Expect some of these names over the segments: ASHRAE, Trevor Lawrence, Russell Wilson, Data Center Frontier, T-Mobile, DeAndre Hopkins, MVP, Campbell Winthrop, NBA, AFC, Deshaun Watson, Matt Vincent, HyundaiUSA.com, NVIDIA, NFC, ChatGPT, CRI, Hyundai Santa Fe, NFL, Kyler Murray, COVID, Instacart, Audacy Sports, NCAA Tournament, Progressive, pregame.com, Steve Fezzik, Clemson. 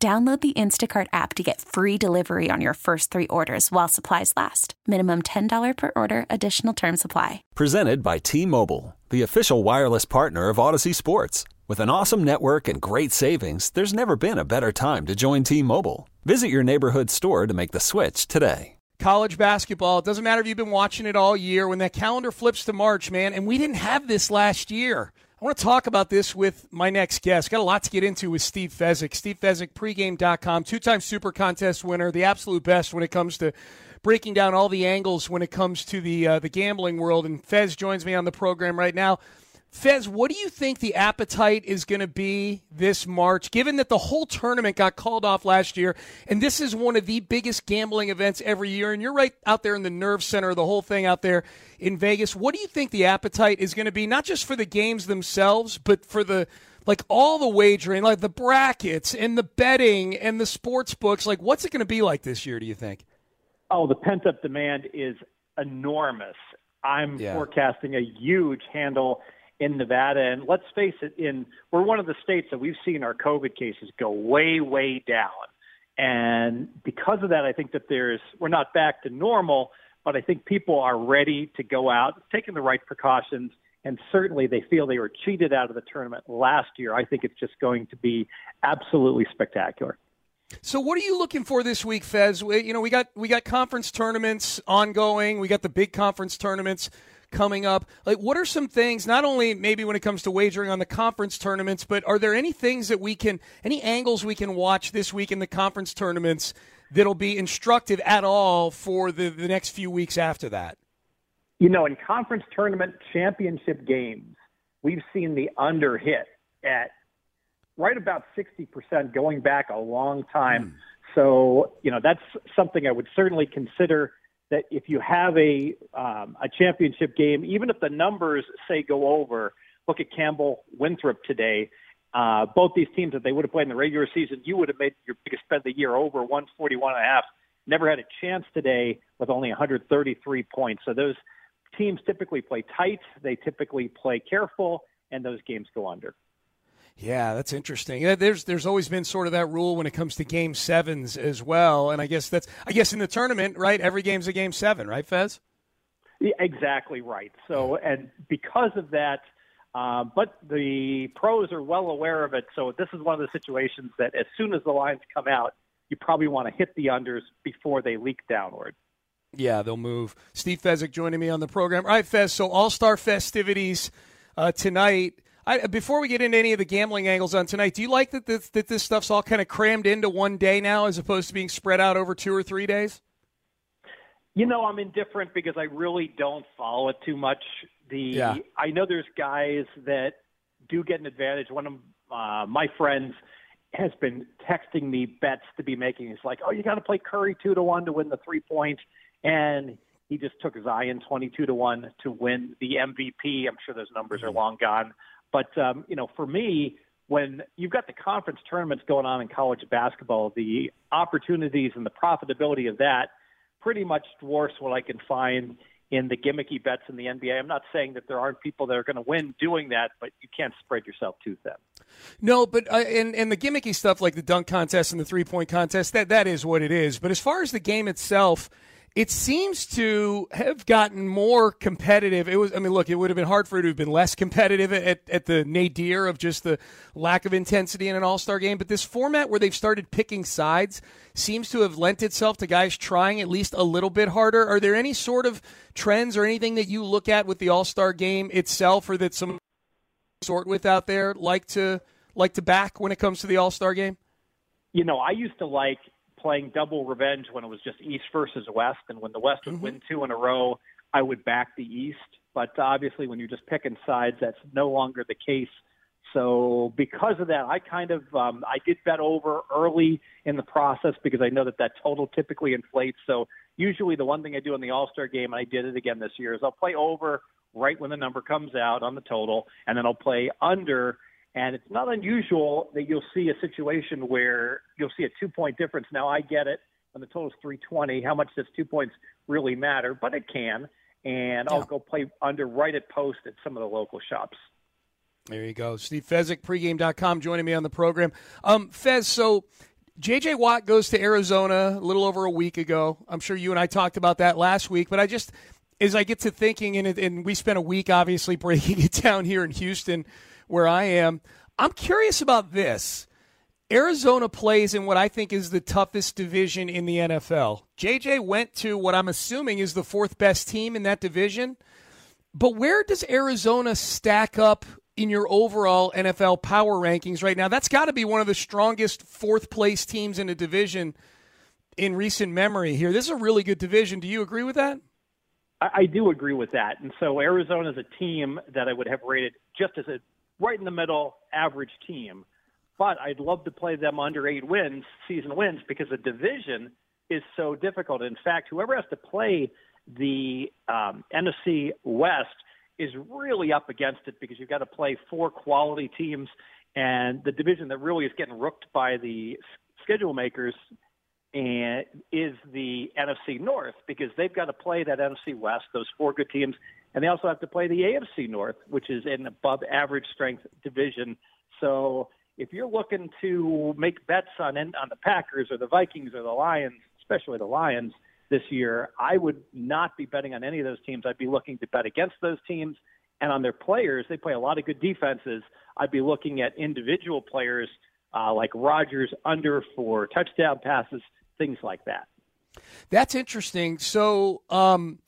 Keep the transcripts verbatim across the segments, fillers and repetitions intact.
Download the Instacart app to get free delivery on your first three orders while supplies last. Minimum ten dollars per order. Additional terms apply. Presented by T-Mobile, the official wireless partner of Audacy Sports. With an awesome network and great savings, there's never been a better time to join T-Mobile. Visit your neighborhood store to make the switch today. College basketball. It doesn't matter if you've been watching it all year. When that calendar flips to March, man, and we didn't have this last year. I want to talk about this with my next guest. Got a lot to get into with Steve Fezzik. Steve Fezzik, pregame dot com, two-time Super Contest winner, the absolute best when it comes to breaking down all the angles when it comes to the uh, the gambling world. And Fez joins me on the program right now. Fez, what do you think the appetite is going to be this March, given that the whole tournament got called off last year, and this is one of the biggest gambling events every year, and you're right out there in the nerve center of the whole thing out there in Vegas. What do you think the appetite is going to be, not just for the games themselves, but for the, like, all the wagering, like the brackets and the betting and the sports books? Like, what's it going to be like this year, do you think? Oh, the pent-up demand is enormous. I'm yeah. forecasting a huge handle in Nevada, and let's face it, in we're one of the states that we've seen our COVID cases go way, way down. And because of that, I think that there's we're not back to normal, but I think people are ready to go out, taking the right precautions, and certainly they feel they were cheated out of the tournament last year. I think it's just going to be absolutely spectacular. So what are you looking for this week, Fez? We, you know, we got we got conference tournaments ongoing. We got the big conference tournaments coming up. Like, what are some things, not only maybe when it comes to wagering on the conference tournaments, but are there any things that we can, any angles we can watch this week in the conference tournaments that'll be instructive at all for the, the next few weeks after that? You know, in conference tournament championship games, we've seen the under hit at right about sixty percent going back a long time. Mm. So, you know, that's something I would certainly consider, that if you have a um, a championship game, even if the numbers say go over, look at Campbell Winthrop today. Uh, both these teams that they would have played in the regular season, you would have made your biggest bet of the year over one forty-one and a half. Never had a chance today with only one thirty-three points. So those teams typically play tight. They typically play careful, and those games go under. Yeah, that's interesting. There's there's always been sort of that rule when it comes to game sevens as well, and I guess that's I guess in the tournament, right? Every game's a game seven, right, Fez? Yeah, exactly right. So, and because of that, uh, but the pros are well aware of it. So this is one of the situations that as soon as the lines come out, you probably want to hit the unders before they leak downward. Yeah, they'll move. Steve Fezzik joining me on the program. All right, Fez. So All-Star festivities uh, tonight. I, before we get into any of the gambling angles on tonight, do you like that this, that this stuff's all kind of crammed into one day now as opposed to being spread out over two or three days? You know, I'm indifferent because I really don't follow it too much. The yeah. I know there's guys that do get an advantage. One of uh, my friends has been texting me bets to be making. It's like, oh, you got to play Curry two to one to win the three-point, and he just took Zion twenty-two to one to win the M V P. I'm sure those numbers mm-hmm. are long gone. But, um, you know, for me, when you've got the conference tournaments going on in college basketball, the opportunities and the profitability of that pretty much dwarfs what I can find in the gimmicky bets in the N B A. I'm not saying that there aren't people that are going to win doing that, but you can't spread yourself too thin. No, but uh, and, and the gimmicky stuff like the dunk contest and the three-point contest, that that is what it is. But as far as the game itself, it seems to have gotten more competitive. It was, I mean, look, it would have been hard for it to have been less competitive at, at the nadir of just the lack of intensity in an all-star game. But this format where they've started picking sides seems to have lent itself to guys trying at least a little bit harder. Are there any sort of trends or anything that you look at with the all-star game itself or that some sort with out there like to like to back when it comes to the all-star game? You know, I used to like playing double revenge when it was just East versus West, and when the West would mm-hmm. win two in a row, I would back the East. But obviously when you're just picking sides, that's no longer the case. So because of that, I kind of um, I did bet over early in the process because I know that that total typically inflates. So usually the one thing I do in the All-Star game, and I did it again this year, is I'll play over right when the number comes out on the total, and then I'll play under. And it's not unusual that you'll see a situation where you'll see a two-point difference. Now, I get it. When the total is three twenty, how much does two points really matter? But it can. And yeah. I'll go play under right at post at some of the local shops. There you go. Steve Fezzik, pregame dot com, joining me on the program. Um, Fez, so J J. Watt goes to Arizona a little over a week ago. I'm sure you and I talked about that last week. But I just, as I get to thinking, and, it, and we spent a week obviously breaking it down here in Houston where I am, I'm curious about this. Arizona plays in what I think is the toughest division in the N F L. J J went to what I'm assuming is the fourth best team in that division. But where does Arizona stack up in your overall N F L power rankings right now? That's got to be one of the strongest fourth-place teams in a division in recent memory here. This is a really good division. Do you agree with that? I, I do agree with that. And so Arizona is a team that I would have rated just as a right-in-the-middle average team. But I'd love to play them under eight wins, season wins, because the division is so difficult. In fact, whoever has to play the um, N F C West is really up against it because you've got to play four quality teams, and the division that really is getting rooked by the schedule makers and is the N F C North, because they've got to play that N F C West, those four good teams, and they also have to play the A F C North, which is an above-average strength division. So if you're looking to make bets on on the Packers or the Vikings or the Lions, especially the Lions, this year, I would not be betting on any of those teams. I'd be looking to bet against those teams and on their players. They play a lot of good defenses. I'd be looking at individual players uh, like Rodgers under for touchdown passes, things like that. That's interesting. So, um,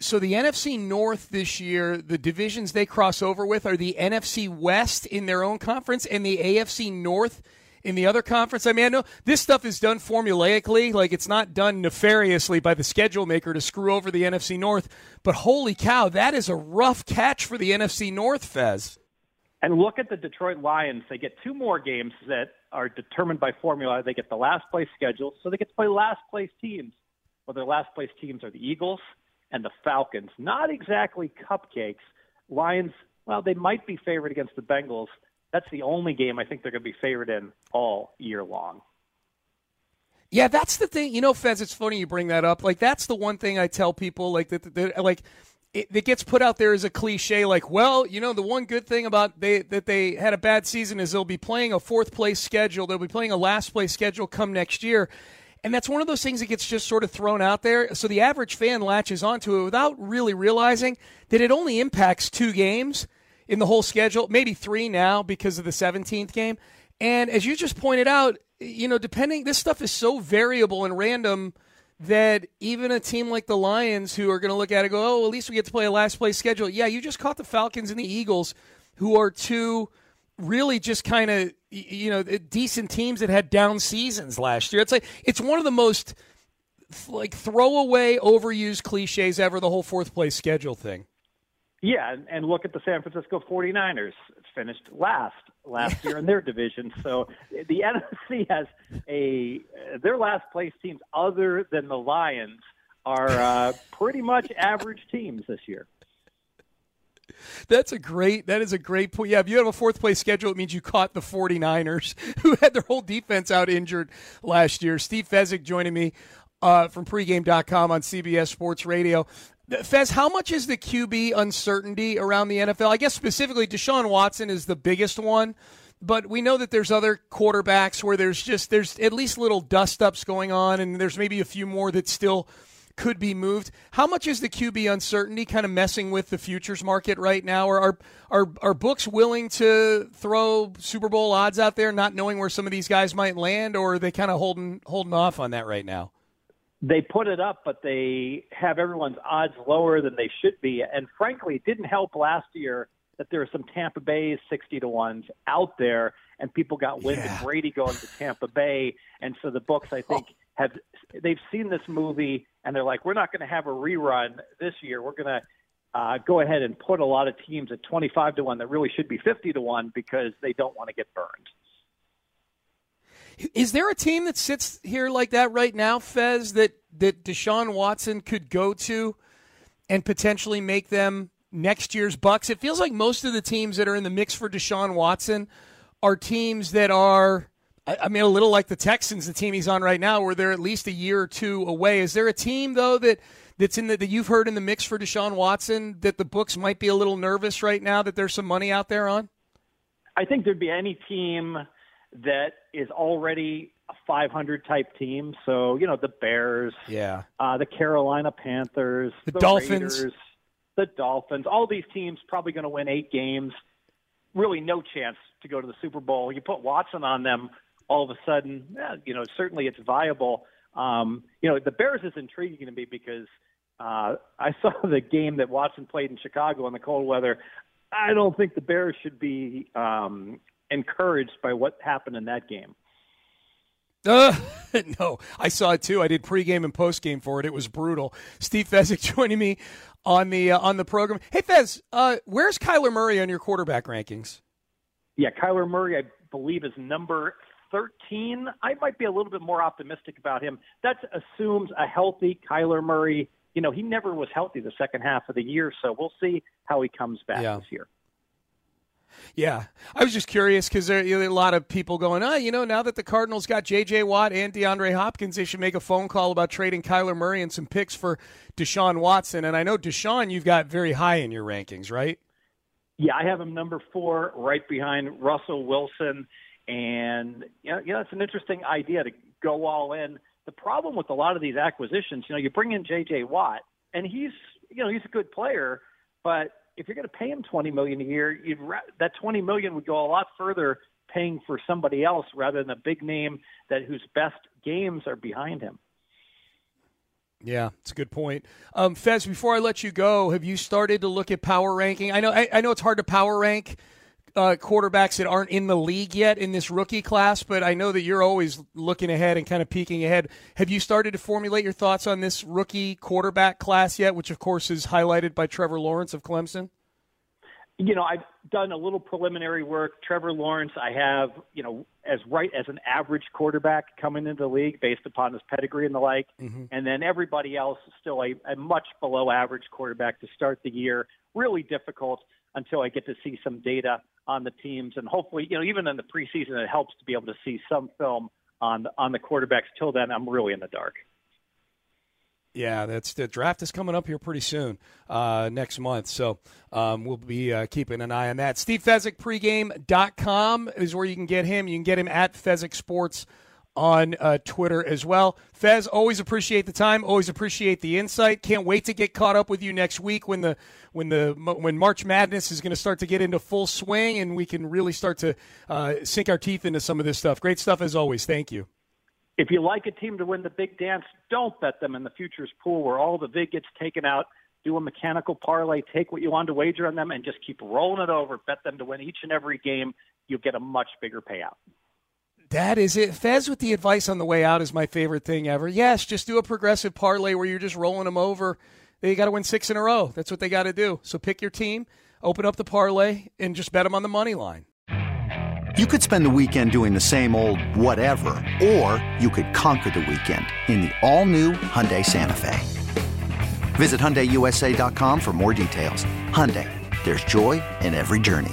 so the N F C North this year, the divisions they cross over with are the N F C West in their own conference and the A F C North in the other conference. I mean, I know this stuff is done formulaically. Like, it's not done nefariously by the schedule maker to screw over the N F C North. But holy cow, that is a rough catch for the N F C North, Fez. And look at the Detroit Lions. They get two more games that are determined by formula. They get the last place schedule, so they get to play last place teams. Well, their last place teams are the Eagles and the Falcons. Not exactly cupcakes. Lions, well, they might be favored against the Bengals. That's the only game I think they're going to be favored in all year long. Yeah, that's the thing. You know, Fez, it's funny you bring that up. Like, that's the one thing I tell people, like, that, that like it, it gets put out there as a cliche, like, well, you know, the one good thing about they that they had a bad season is they'll be playing a fourth-place schedule. They'll be playing a last-place schedule come next year. And that's one of those things that gets just sort of thrown out there. So the average fan latches onto it without really realizing that it only impacts two games in the whole schedule, maybe three now because of the seventeenth game. And as you just pointed out, you know, depending, this stuff is so variable and random that even a team like the Lions, who are going to look at it and go, oh, at least we get to play a last place schedule. Yeah, you just caught the Falcons and the Eagles, who are two really just kind of, you know, decent teams that had down seasons last year. It's like, it's one of the most like throwaway, overused cliches ever, the whole fourth place schedule thing. Yeah, and look at the San Francisco forty-niners. It's finished last last year in their division. So the N F C has a – their last-place teams other than the Lions are uh, pretty much average teams this year. That's a great – that is a great point. Yeah, if you have a fourth-place schedule, it means you caught the forty-niners, who had their whole defense out injured last year. Steve Fezzik joining me uh, from pregame dot com on C B S Sports Radio. Fez, how much is the Q B uncertainty around the N F L? I guess specifically Deshaun Watson is the biggest one, but we know that there's other quarterbacks where there's just there's at least little dust-ups going on, and there's maybe a few more that still could be moved. How much is the Q B uncertainty kind of messing with the futures market right now? Or are are are books willing to throw Super Bowl odds out there, not knowing where some of these guys might land, or are they kind of holding holding off on that right now? They put it up, but they have everyone's odds lower than they should be. And frankly, it didn't help last year that there were some Tampa Bay sixty to ones out there, and people got wind yeah. of Brady going to Tampa Bay. And so the books, I think, oh. have they've seen this movie, and they're like, we're not going to have a rerun this year. We're going to uh, go ahead and put a lot of teams at twenty-five to one that really should be fifty to one because they don't want to get burned. Is there a team that sits here like that right now, Fez, that, that Deshaun Watson could go to and potentially make them next year's Bucks? It feels like most of the teams that are in the mix for Deshaun Watson are teams that are, I mean, a little like the Texans, the team he's on right now, where they're at least a year or two away. Is there a team, though, that, that's in the, that you've heard in the mix for Deshaun Watson that the books might be a little nervous right now that there's some money out there on? I think there'd be any team that is already a five hundred type team. So, you know, the Bears, yeah, uh, the Carolina Panthers, the, the Dolphins, Raiders, the Dolphins, all these teams probably going to win eight games. Really no chance to go to the Super Bowl. You put Watson on them, all of a sudden, yeah, you know, certainly it's viable. Um, you know, the Bears is intriguing to me because uh, I saw the game that Watson played in Chicago in the cold weather. I don't think the Bears should be um, encouraged by what happened in that game. Uh, no, I saw it too. I did pregame and postgame for it. It was brutal. Steve Fezzik joining me on the uh, on the program. Hey, Fez, uh, where's Kyler Murray on your quarterback rankings? Yeah, Kyler Murray, I believe, is number thirteen. I might be a little bit more optimistic about him. That assumes a healthy Kyler Murray. You know, he never was healthy the second half of the year, so we'll see how he comes back yeah. this year. Yeah, I was just curious because there, you know, there are a lot of people going, oh, you know, now that the Cardinals got J J. Watt and DeAndre Hopkins, they should make a phone call about trading Kyler Murray and some picks for Deshaun Watson. And I know, Deshaun, you've got very high in your rankings, right? Yeah, I have him number four, right behind Russell Wilson. And, you know, you know, it's an interesting idea to go all in. The problem with a lot of these acquisitions, you know, you bring in J J. Watt, and he's, you know, he's a good player, but if you're going to pay him twenty million dollars a year, you'd ra- that twenty million dollars would go a lot further paying for somebody else rather than a big name that whose best games are behind him. Yeah, it's a good point. Um, Fez, before I let you go, have you started to look at power ranking? I know, I, I know it's hard to power rank uh, quarterbacks that aren't in the league yet in this rookie class, but I know that you're always looking ahead and kind of peeking ahead. Have you started to formulate your thoughts on this rookie quarterback class yet, which of course is highlighted by Trevor Lawrence of Clemson? You know, I've done a little preliminary work. Trevor Lawrence, I have, you know, as right as an average quarterback coming into the league based upon his pedigree and the like. Mm-hmm. And then everybody else is still a, a much below average quarterback to start the year. Really difficult until I get to see some data on the teams. And hopefully, you know, even in the preseason, it helps to be able to see some film on, on the quarterbacks. Till then, I'm really in the dark. Yeah, that's the draft is coming up here pretty soon, uh, next month. So um, we'll be uh, keeping an eye on that. Steve Fezzik, pregame dot com is where you can get him. You can get him at Fezzik Sports on uh, Twitter as well. Fez, always appreciate the time. Always appreciate the insight. Can't wait to get caught up with you next week when the when the when March Madness is going to start to get into full swing and we can really start to uh, sink our teeth into some of this stuff. Great stuff as always. Thank you. If you like a team to win the big dance, don't bet them in the futures pool where all the vig gets taken out. Do a mechanical parlay, take what you want to wager on them, and just keep rolling it over. Bet them to win each and every game. You'll get a much bigger payout. That is it. Fez with the advice on the way out is my favorite thing ever. Yes, just do a progressive parlay where you're just rolling them over. They got to win six in a row. That's what they got to do. So pick your team, open up the parlay, and just bet them on the money line. You could spend the weekend doing the same old whatever, or you could conquer the weekend in the all-new Hyundai Santa Fe. Visit Hyundai U S A dot com for more details. Hyundai, there's joy in every journey.